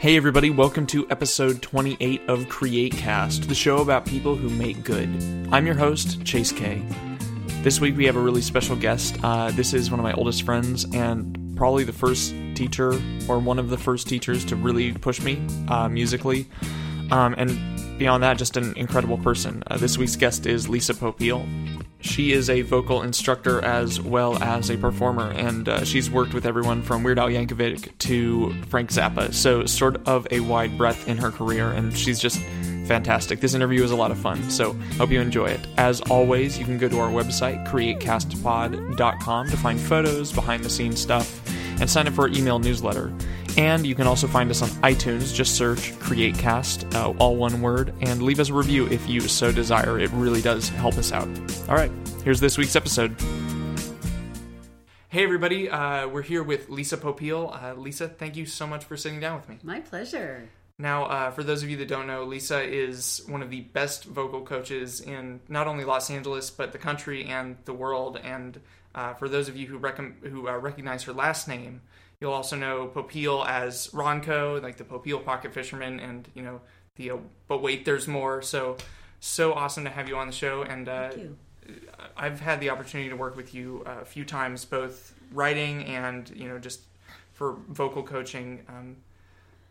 Hey everybody, welcome to episode 28 of CreateCast, the show about people who make good. I'm your host, Chase K. This week we have a really special guest. This is one of my oldest friends and probably the first teacher or one of the first teachers to really push me musically. And beyond that, just an incredible person. This week's guest is Lisa Popeil. She is a vocal instructor as well as a performer, and she's worked with everyone from Weird Al Yankovic to Frank Zappa, so sort of a wide breadth in her career, and she's just fantastic. This interview is a lot of fun, so hope you enjoy it. As always, you can go to our website, createcastpod.com, to find photos, behind-the-scenes stuff, and sign up for our email newsletter. And you can also find us on iTunes. Just search CreateCast, all one word, and leave us a review if you so desire. It really does help us out. All right, here's this week's episode. Hey, everybody. We're here with Lisa Popeil. Lisa, thank you so much for sitting down with me. My pleasure. Now, for those of you that don't know, Lisa is one of the best vocal coaches in not only Los Angeles, but the country and the world. And for those of you who recognize her last name, you'll also know Popeil as Ronco, like the Popeil Pocket Fisherman, and, you know, the But Wait, There's More. So awesome to have you on the show. And thank you. I've had the opportunity to work with you a few times, both writing and, you know, just for vocal coaching.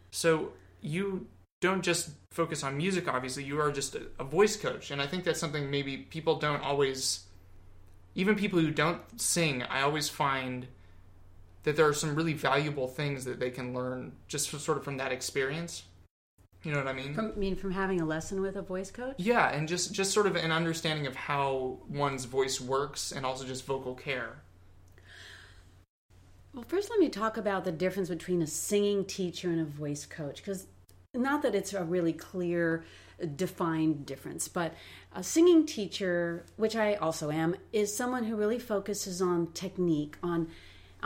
So you don't just focus on music, obviously. You are just a voice coach. And I think that's something maybe people don't always, even people who don't sing, I always find that there are some really valuable things that they can learn just sort of from that experience. You know what I mean? From having a lesson with a voice coach? Yeah, and just sort of an understanding of how one's voice works and also just vocal care. Well, first let me talk about the difference between a singing teacher and a voice coach, because not that it's a really clear, defined difference, but a singing teacher, which I also am, is someone who really focuses on technique, on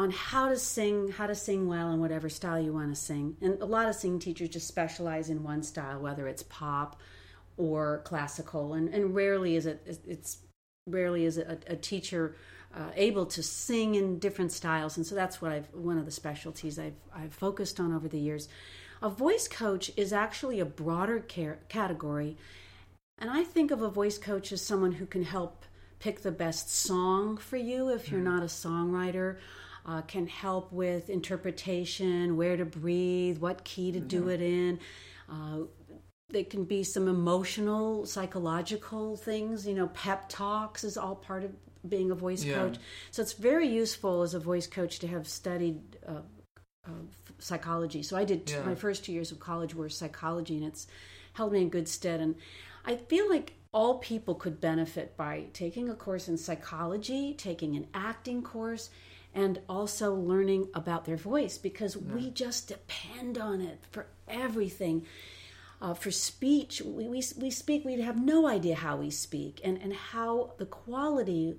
how to sing well in whatever style you want to sing. And a lot of singing teachers just specialize in one style, whether it's pop or classical. And rarely is a teacher able to sing in different styles. And so that's what one of the specialties I've focused on over the years. A voice coach is actually a broader category. And I think of a voice coach as someone who can help pick the best song for you if you're not a songwriter. Can help with interpretation, where to breathe, what key to do it in. There can be some emotional, psychological things. You know, pep talks is all part of being a voice coach. So it's very useful as a voice coach to have studied psychology. So I did my first 2 years of college were psychology, and it's held me in good stead. And I feel like all people could benefit by taking a course in psychology, taking an acting course, and also learning about their voice, because we just depend on it for everything. For speech, we speak, we have no idea how we speak and how the quality,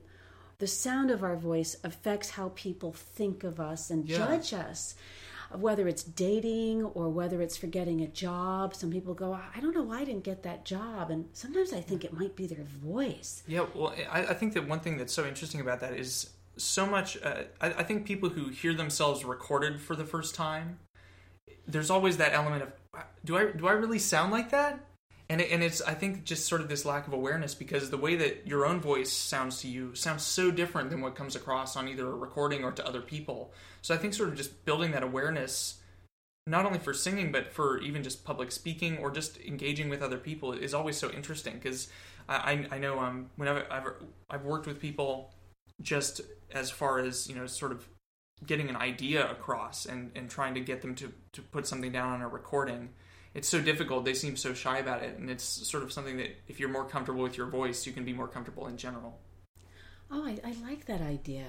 the sound of our voice affects how people think of us and judge us, whether it's dating or whether it's for getting a job. Some people go, I don't know why I didn't get that job. And sometimes I think it might be their voice. Yeah, well, I think that one thing that's so interesting about that is so much, I think people who hear themselves recorded for the first time, there's always that element of, do I really sound like that? And it's, I think, just sort of this lack of awareness, because the way that your own voice sounds to you sounds so different than what comes across on either a recording or to other people. So I think sort of just building that awareness, not only for singing, but for even just public speaking or just engaging with other people, is always so interesting, because I know whenever I've worked with people, just as far as, you know, sort of getting an idea across and trying to get them to put something down on a recording, it's so difficult. They seem so shy about it, and it's sort of something that if you're more comfortable with your voice, you can be more comfortable in general. Oh, I like that idea,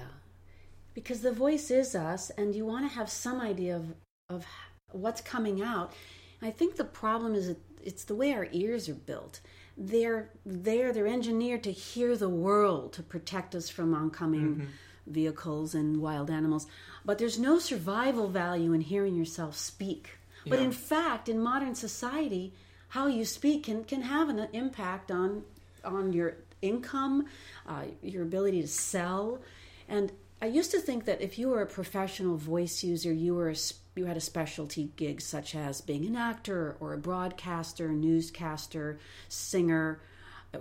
because the voice is us, and you want to have some idea of what's coming out. And I think the problem is that it's the way our ears are built. They're engineered to hear the world, to protect us from oncoming vehicles and wild animals. But there's no survival value in hearing yourself speak. But in fact, in modern society, how you speak can have an impact on your income, your ability to sell. And I used to think that if you were a professional voice user, you were a you had a specialty gig such as being an actor or a broadcaster, newscaster, singer,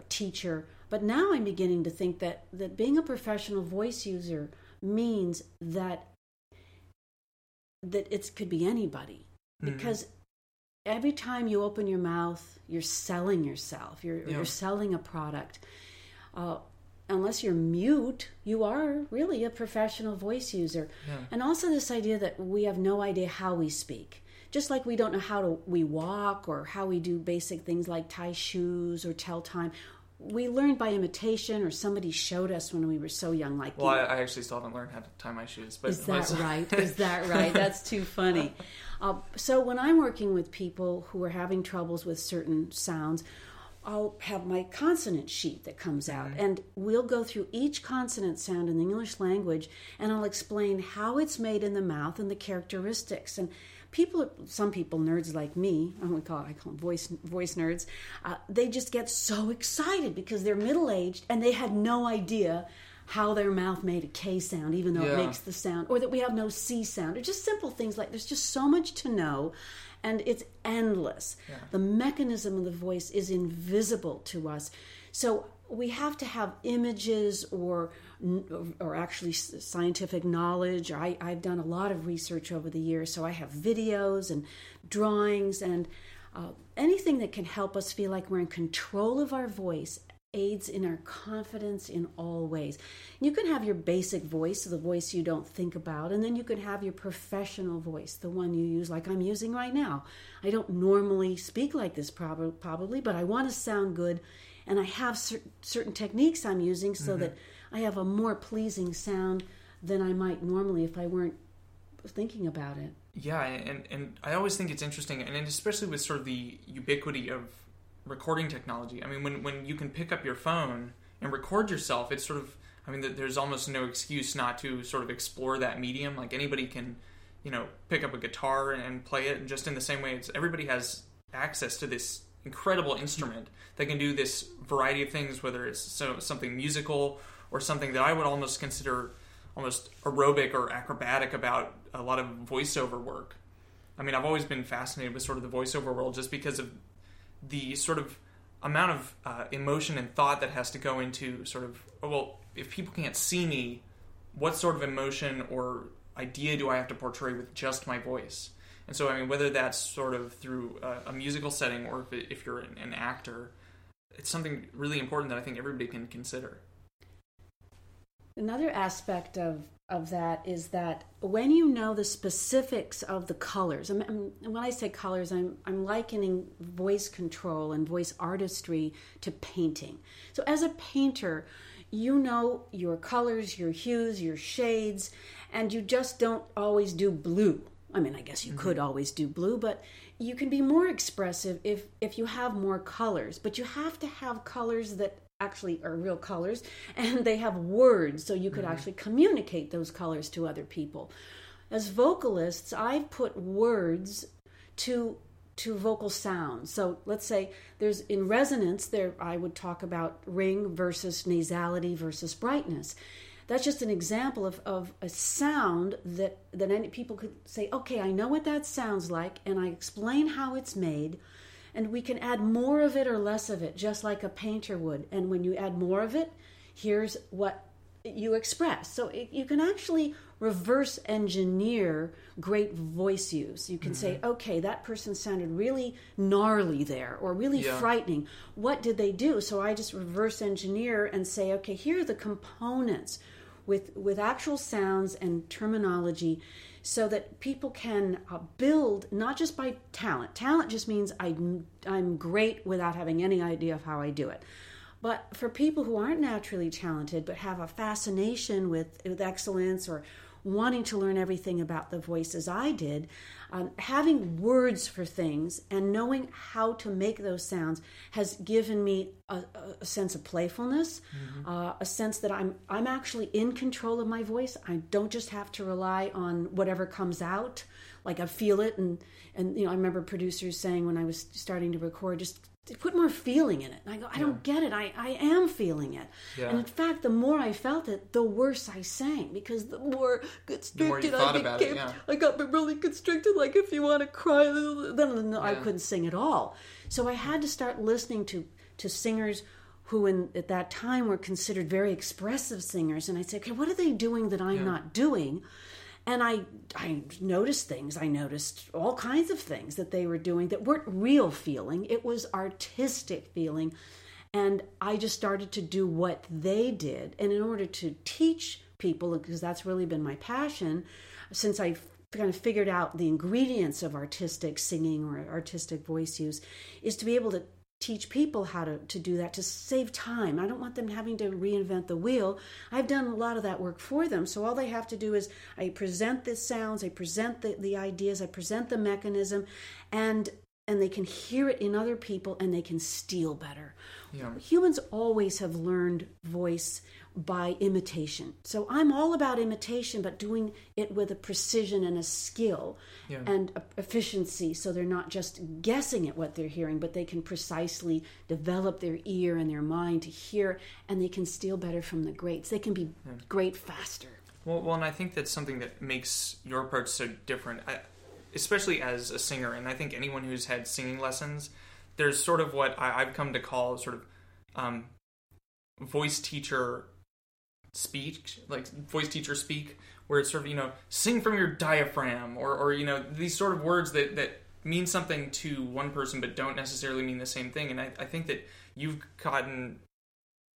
teacher. But now I'm beginning to think that being a professional voice user means that it could be anybody. Mm-hmm. Because every time you open your mouth, you're selling yourself. You're selling a product. Unless you're mute, you are really a professional voice user. Yeah. And also this idea that we have no idea how we speak. Just like we don't know we walk or how we do basic things like tie shoes or tell time. We learned by imitation, or somebody showed us when we were so young. I actually still haven't learned how to tie my shoes. But Is that right? Is that right? That's too funny. So when I'm working with people who are having troubles with certain sounds, I'll have my consonant sheet that comes out, mm-hmm. and we'll go through each consonant sound in the English language, and I'll explain how it's made in the mouth and the characteristics. And some people, nerds like me, I call them voice nerds, they just get so excited because they're middle-aged and they had no idea how their mouth made a K sound, even though it makes the sound, or that we have no C sound, or just simple things like there's just so much to know. And it's endless. Yeah. The mechanism of the voice is invisible to us. So we have to have images or actually scientific knowledge. I've done a lot of research over the years, so I have videos and drawings and anything that can help us feel like we're in control of our voice aids in our confidence in all ways. You can have your basic voice, the voice you don't think about, and then you can have your professional voice, the one you use like I'm using right now. I don't normally speak like this probably, but I want to sound good, and I have certain techniques I'm using so mm-hmm. that I have a more pleasing sound than I might normally if I weren't thinking about it. Yeah, and I always think it's interesting, and especially with sort of the ubiquity of recording technology. I mean, when you can pick up your phone and record yourself, it's sort of, I mean, there's almost no excuse not to sort of explore that medium. Like anybody can, pick up a guitar and play it. And just in the same way, everybody has access to this incredible instrument that can do this variety of things, whether it's something musical or something that I would almost consider almost aerobic or acrobatic about a lot of voiceover work. I mean, I've always been fascinated with sort of the voiceover world just because of the sort of amount of emotion and thought that has to go into sort of, if people can't see me, what sort of emotion or idea do I have to portray with just my voice? And so, I mean, whether that's sort of through a musical setting or if you're an actor, it's something really important that I think everybody can consider. Another aspect of that is that when you know the specifics of the colors, and when I say colors, I'm likening voice control and voice artistry to painting. So as a painter, you know your colors, your hues, your shades, and you just don't always do blue. I mean, I guess you mm-hmm. could always do blue, but you can be more expressive if you have more colors. But you have to have colors that actually are real colors, and they have words, so you could mm-hmm. actually communicate those colors to other people. As vocalists, I've put words to vocal sounds. So let's say there's in resonance there, I would talk about ring versus nasality versus brightness. That's just an example of a sound that any people could say, okay, I know what that sounds like, and I explain how it's made. And we can add more of it or less of it, just like a painter would. And when you add more of it, here's what you express. So you can actually reverse engineer great voice use. You can mm-hmm. say, okay, that person sounded really gnarly there or really frightening. What did they do? So I just reverse engineer and say, okay, here are the components with actual sounds and terminology, so that people can build not just by talent. Talent just means I'm great without having any idea of how I do it. But for people who aren't naturally talented but have a fascination with excellence or wanting to learn everything about the voice as I did, having words for things and knowing how to make those sounds has given me a sense of playfulness, mm-hmm. A sense that I'm actually in control of my voice. I don't just have to rely on whatever comes out. Like I feel it, and I remember producers saying when I was starting to record, just put more feeling in it. And I go, I don't get it. I am feeling it. Yeah. And in fact, the more I felt it, the worse I sang, because the more constricted I became. About it, I got really constricted, like if you want to cry, then I couldn't sing at all. So I had to start listening to singers who at that time were considered very expressive singers. And I'd say, okay, what are they doing that I'm not doing? And I noticed things. I noticed all kinds of things that they were doing that weren't real feeling. It was artistic feeling. And I just started to do what they did. And in order to teach people, because that's really been my passion, since I kind of figured out the ingredients of artistic singing or artistic voice use, is to be able to teach people how to do that, to save time. I don't want them having to reinvent the wheel. I've done a lot of that work for them. So all they have to do is I present the sounds, I present the ideas, I present the mechanism, and they can hear it in other people and they can steal better. Yeah. Humans always have learned voice by imitation. So I'm all about imitation, but doing it with a precision and a skill and efficiency, so they're not just guessing at what they're hearing, but they can precisely develop their ear and their mind to hear, and they can steal better from the greats. They can be great faster. Well, and I think that's something that makes your approach so different, especially as a singer, and I think anyone who's had singing lessons, there's sort of what I've come to call sort of voice teacher speak, like voice teacher speak, where it's sort of, sing from your diaphragm, or these sort of words that mean something to one person but don't necessarily mean the same thing. And I think that you've gotten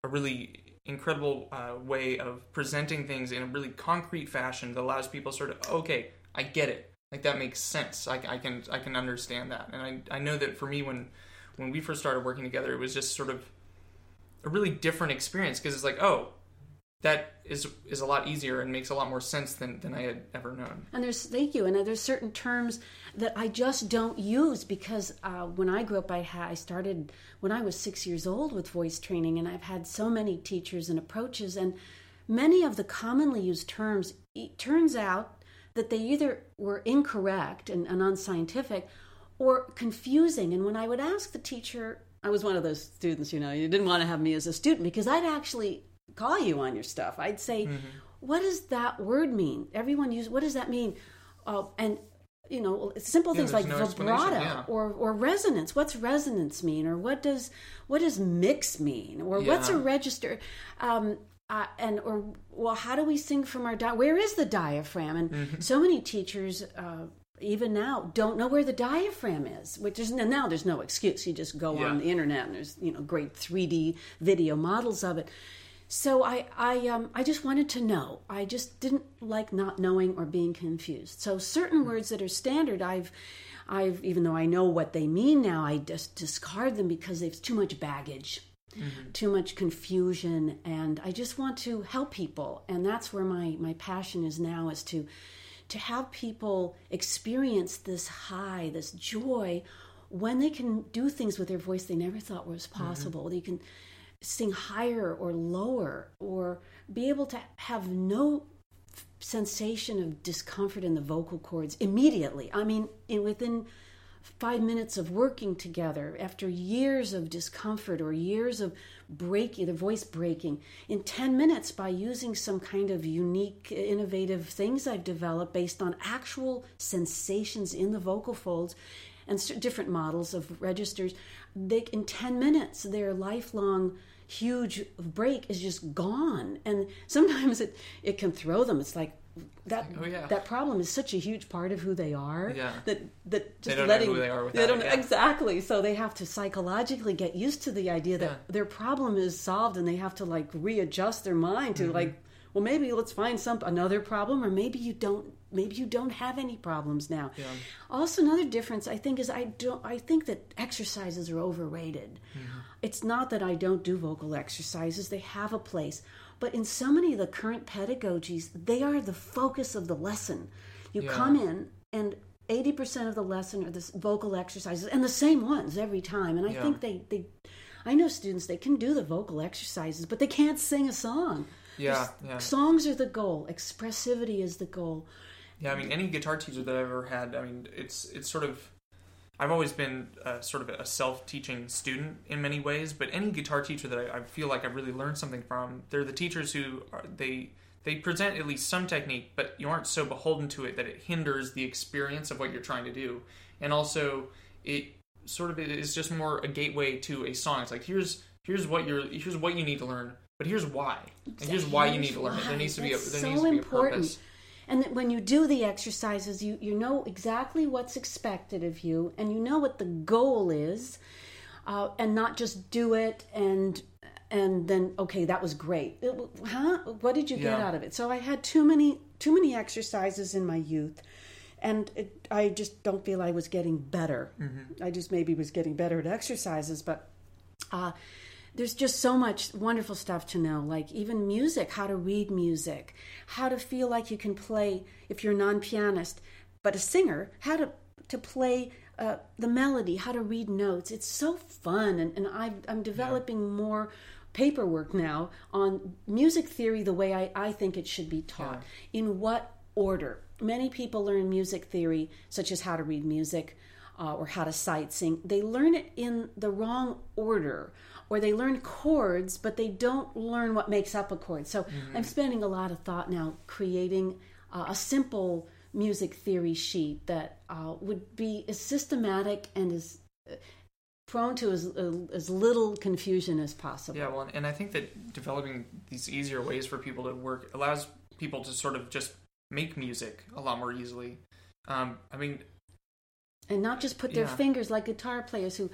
a really incredible way of presenting things in a really concrete fashion that allows people sort of, okay, I get it. Like, that makes sense. I can understand that. And I know that for me, when we first started working together, it was just sort of a really different experience, because it's like, oh, that is a lot easier and makes a lot more sense than I had ever known. And there's certain terms that I just don't use, because when I grew up, I started when I was 6 years old with voice training, and I've had so many teachers and approaches, and many of the commonly used terms, it turns out that they either were incorrect and unscientific or confusing. And when I would ask the teacher, I was one of those students, you didn't want to have me as a student, because I'd actually call you on your stuff. I'd say, what does that word mean? Everyone uses, what does that mean? Simple things like vibrato or resonance. What's resonance mean? Or what does mix mean? Or what's a register? How do we sing from our where is the diaphragm? And so many teachers, even now, don't know where the diaphragm is, which is, now there's no excuse. You just go on the internet and there's, great 3D video models of it. So I just wanted to know. I just didn't like not knowing or being confused. So certain words that are standard, I've even though I know what they mean now, I just discard them, because there's too much baggage, too much confusion, and I just want to help people. And that's where my passion is now, is to have people experience this high, this joy, when they can do things with their voice they never thought was possible. They can sing higher or lower, or be able to have no sensation of discomfort in the vocal cords immediately. I mean, within 5 minutes of working together, after years of discomfort or years of breaking, the voice breaking, in 10 minutes, by using some kind of unique, innovative things I've developed based on actual sensations in the vocal folds, and different models of registers, in 10 minutes, their lifelong huge break is just gone. And sometimes it can throw them. It's like that that problem is such a huge part of who they are, that just they don't know who they are without it. Exactly. So they have to psychologically get used to the idea that their problem is solved, and they have to like readjust their mind to well, maybe let's find another problem, or maybe you don't have any problems now. Yeah. Also, another difference, I think, is I think that exercises are overrated. Yeah. It's not that I don't do vocal exercises. They have a place. But in so many of the current pedagogies, they are the focus of the lesson. You come in, and 80% of the lesson are the vocal exercises, and the same ones every time. And I think I know students, they can do the vocal exercises, but they can't sing a song. Songs are the goal. Expressivity is the goal. Yeah, I mean, any guitar teacher that I've ever had, I mean, it's sort of I've always been sort of a self-teaching student in many ways, but any guitar teacher that I feel like I've really learned something from, they're the teachers who are, they present at least some technique, but you aren't so beholden to it that it hinders the experience of what you're trying to do. And also, it sort of is just more a gateway to a song. It's like, here's what you need to learn, but here's why. Exactly. And here's why you need to learn it. There needs to be a purpose. And that when you do the exercises, you know exactly what's expected of you, and you know what the goal is, and not just do it and then, okay, that was great. What did you get out of it? So I had too many exercises in my youth, and I just don't feel I was getting better. Mm-hmm. I just maybe was getting better at exercises, but... there's just so much wonderful stuff to know, like even music, how to read music, how to feel like you can play, if you're a non-pianist, but a singer, how to play the melody, how to read notes. It's so fun, and I'm developing more paperwork now on music theory the way I think it should be taught, in what order. Many people learn music theory, such as how to read music or how to sight sing. They learn it in the wrong order. Or they learn chords, but they don't learn what makes up a chord. So I'm spending a lot of thought now creating a simple music theory sheet that would be as systematic and as prone to as little confusion as possible. Yeah, well, and I think that developing these easier ways for people to work allows people to sort of just make music a lot more easily. And not just put their fingers like guitar players who...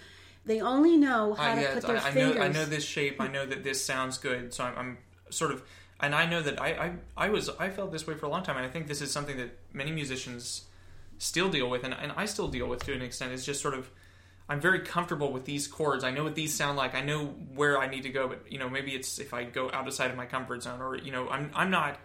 They only know how to put their fingers. I know this shape. I know that this sounds good. So I'm sort of, and I know that I felt this way for a long time. And I think this is something that many musicians still deal with, and I still deal with to an extent. It's just sort of, I'm very comfortable with these chords. I know what these sound like. I know where I need to go. But maybe it's if I go outside of my comfort zone, or I'm not.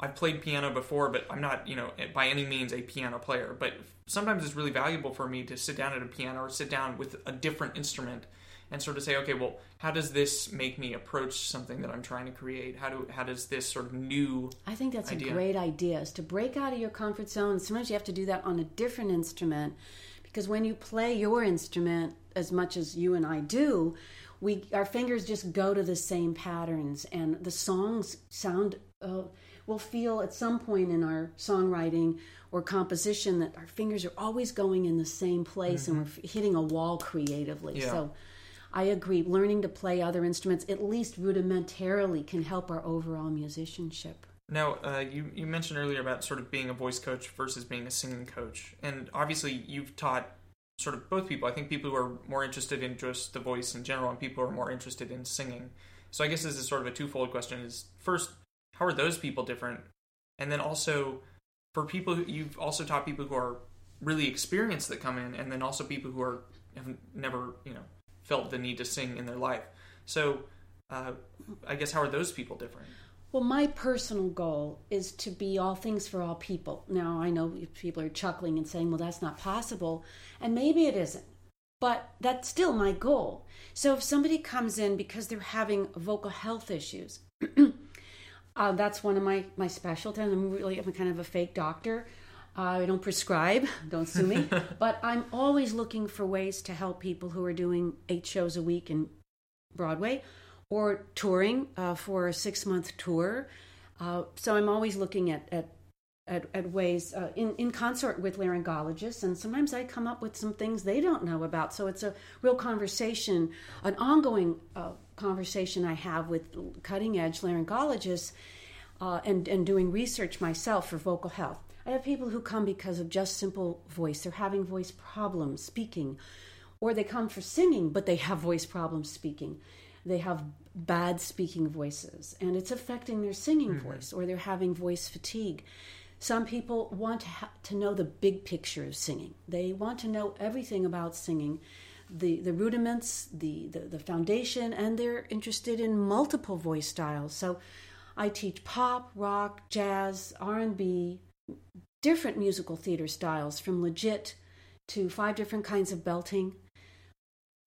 I've played piano before, but I'm not, by any means a piano player. But sometimes it's really valuable for me to sit down at a piano or sit down with a different instrument and sort of say, okay, well, how does this make me approach something that I'm trying to create? How does this sort of new idea? I think that's a great idea, is to break out of your comfort zone. Sometimes you have to do that on a different instrument, because when you play your instrument as much as you and I do, our fingers just go to the same patterns, and the songs sound... we'll feel at some point in our songwriting or composition that our fingers are always going in the same place, and we're hitting a wall creatively. Yeah. So I agree. Learning to play other instruments, at least rudimentarily, can help our overall musicianship. Now, you mentioned earlier about sort of being a voice coach versus being a singing coach. And obviously you've taught sort of both people. I think people who are more interested in just the voice in general and people who are more interested in singing. So I guess this is sort of a twofold question. Is first... how are those people different? And then also, for people you've also taught people who are really experienced that come in, and then also people who have never, felt the need to sing in their life. So, I guess, how are those people different? Well, my personal goal is to be all things for all people. Now, I know people are chuckling and saying, well, that's not possible. And maybe it isn't. But that's still my goal. So if somebody comes in because they're having vocal health issues... that's one of my specialties. I'm kind of a fake doctor. I don't prescribe. Don't sue me. But I'm always looking for ways to help people who are doing 8 shows a week in Broadway or touring for a 6-month tour. So I'm always looking at ways in concert with laryngologists, and sometimes I come up with some things they don't know about. So it's a real conversation, an ongoing conversation I have with cutting-edge laryngologists and doing research myself for vocal health. I have people who come because of just simple voice. They're having voice problems speaking, or they come for singing, but they have voice problems speaking. They have bad speaking voices, and it's affecting their singing voice, or they're having voice fatigue. Some people want to know the big picture of singing. They want to know everything about singing, the rudiments, the foundation, and they're interested in multiple voice styles. So I teach pop, rock, jazz, R&B, different musical theater styles, from legit to 5 different kinds of belting.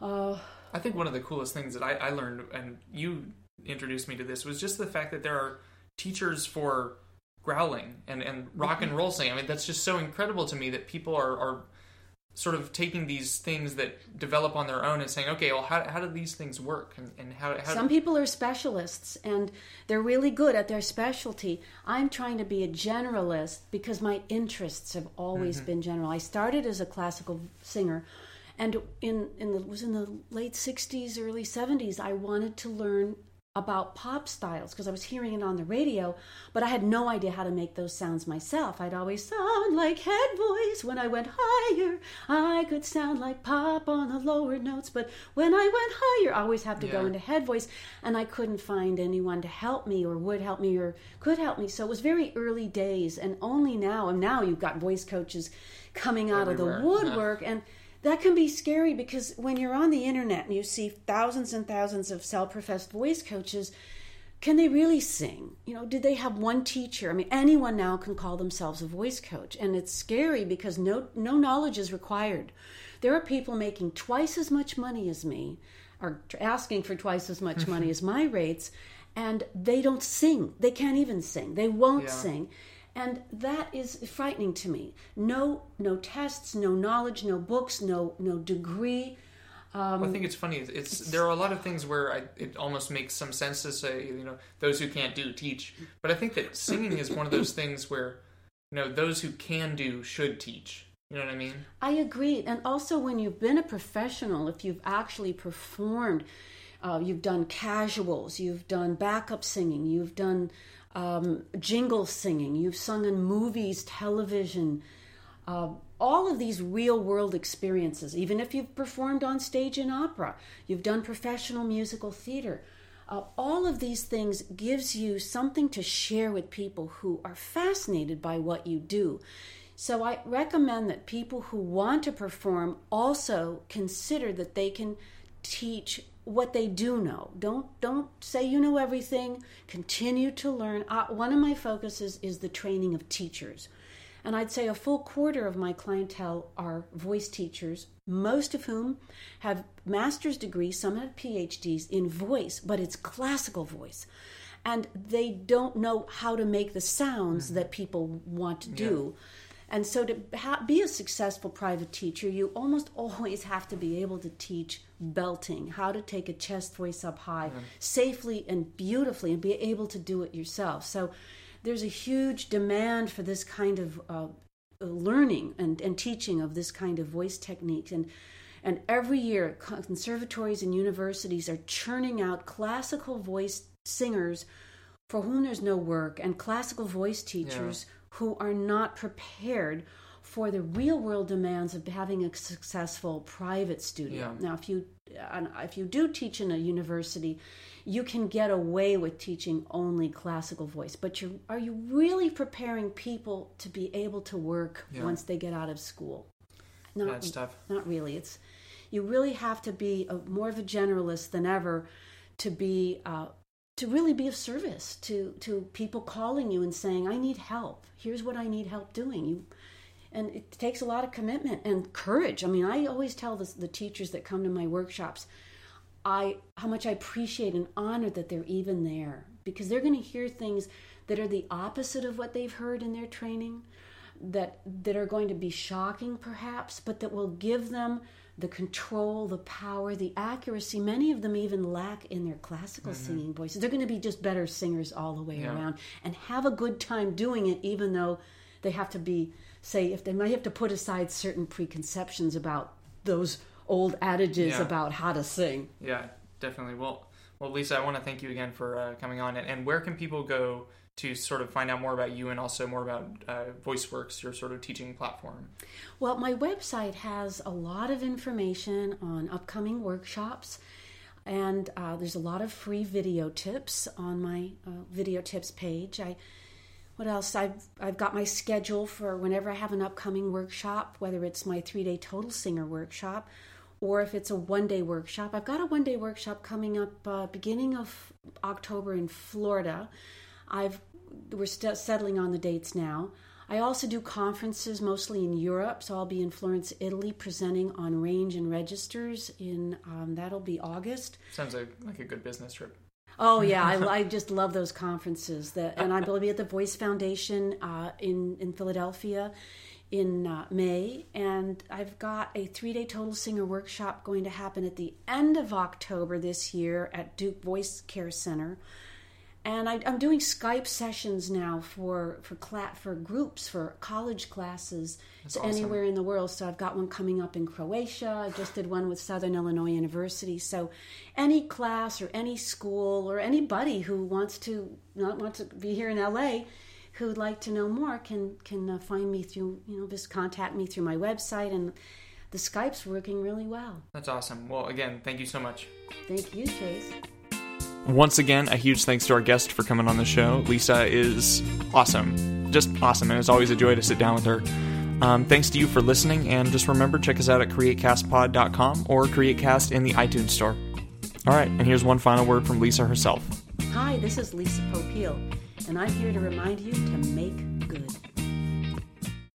I think one of the coolest things that I learned, and you introduced me to this, was just the fact that there are teachers for... growling and rock and roll singing. I mean, that's just so incredible to me that people are sort of taking these things that develop on their own and saying, okay, well, how do these things work? And how some people are specialists, and they're really good at their specialty. I'm trying to be a generalist because my interests have always been general. I started as a classical singer, and in the late 60s, early 70s, I wanted to learn about pop styles because I was hearing it on the radio, but I had no idea how to make those sounds myself. I'd always sound like head voice. When I went higher, I could sound like pop on the lower notes, but when I went higher, I always have to go into head voice, and I couldn't find anyone to help me or would help me or could help me. So it was very early days, and only now, and now you've got voice coaches coming out everywhere. Of the woodwork, and that can be scary because when you're on the internet and you see thousands and thousands of self-professed voice coaches, can they really sing? You know, did they have one teacher? I mean, anyone now can call themselves a voice coach, and it's scary because no knowledge is required. There are people making twice as much money as me, or asking for twice as much money as my rates, and they don't sing. They can't even sing. They won't sing. And that is frightening to me. No tests, no knowledge, no books, no degree. I think it's funny. There are a lot of things where it almost makes some sense to say, you know, those who can't do, teach. But I think that singing is one of those things where, you know, those who can do should teach. You know what I mean? I agree. And also when you've been a professional, if you've actually performed, you've done casuals, you've done backup singing, you've done jingle singing, you've sung in movies, television, all of these real world experiences, even if you've performed on stage in opera, you've done professional musical theater, all of these things gives you something to share with people who are fascinated by what you do. So I recommend that people who want to perform also consider that they can teach what they do know. Don't say you know everything. Continue to learn. One of my focuses is the training of teachers. And I'd say a full quarter of my clientele are voice teachers, most of whom have master's degrees, some have PhDs in voice, but it's classical voice. And they don't know how to make the sounds that people want to do. And so to be a successful private teacher, you almost always have to be able to teach belting, how to take a chest voice up high safely and beautifully, and be able to do it yourself. So there's a huge demand for this kind of learning and teaching of this kind of voice technique. And every year, conservatories and universities are churning out classical voice singers for whom there's no work, and classical voice teachers who are not prepared for the real world demands of having a successful private studio. Now, if you do teach in a university, you can get away with teaching only classical voice. But are you really preparing people to be able to work once they get out of school? That's tough. Not really. You really have to be more of a generalist than ever to be to really be of service to people calling you and saying, "I need help. Here's what I need help doing." And it takes a lot of commitment and courage. I mean, I always tell the teachers that come to my workshops how much I appreciate and honor that they're even there, because they're going to hear things that are the opposite of what they've heard in their training, that are going to be shocking perhaps, but that will give them the control, the power, the accuracy. Many of them even lack in their classical singing voices. They're going to be just better singers all the way around and have a good time doing it, even though they have to they might have to put aside certain preconceptions about those old adages about how to sing. Yeah, definitely. Well, Lisa, I want to thank you again for coming on. And where can people go to sort of find out more about you and also more about VoiceWorks, your sort of teaching platform? Well, my website has a lot of information on upcoming workshops. And there's a lot of free video tips on my video tips page. What else? I've got my schedule for whenever I have an upcoming workshop, whether it's my 3-day total singer workshop or if it's a 1-day workshop. I've got a 1-day workshop coming up beginning of October in Florida. We're settling on the dates now. I also do conferences mostly in Europe, so I'll be in Florence, Italy, presenting on range and registers in that'll be August. Sounds like a good business trip. Oh, yeah. I just love those conferences. And I will be at the Voice Foundation in Philadelphia in May, and I've got a 3-day total singer workshop going to happen at the end of October this year at Duke Voice Care Center. And I'm doing Skype sessions now for groups, for college classes. That's awesome. Anywhere in the world. So I've got one coming up in Croatia. I just did one with Southern Illinois University. So any class or any school or anybody who wants to be here in LA who would like to know more can find me through, just contact me through my website, and the Skype's working really well. That's awesome. Well, again, thank you so much. Thank you, Chase. Once again, a huge thanks to our guest for coming on the show. Lisa is awesome. Just awesome. And it's always a joy to sit down with her. Thanks to you for listening. And just remember, check us out at createcastpod.com or CreateCast in the iTunes store. All right. And here's one final word from Lisa herself. Hi, this is Lisa Popeil, and I'm here to remind you to make good.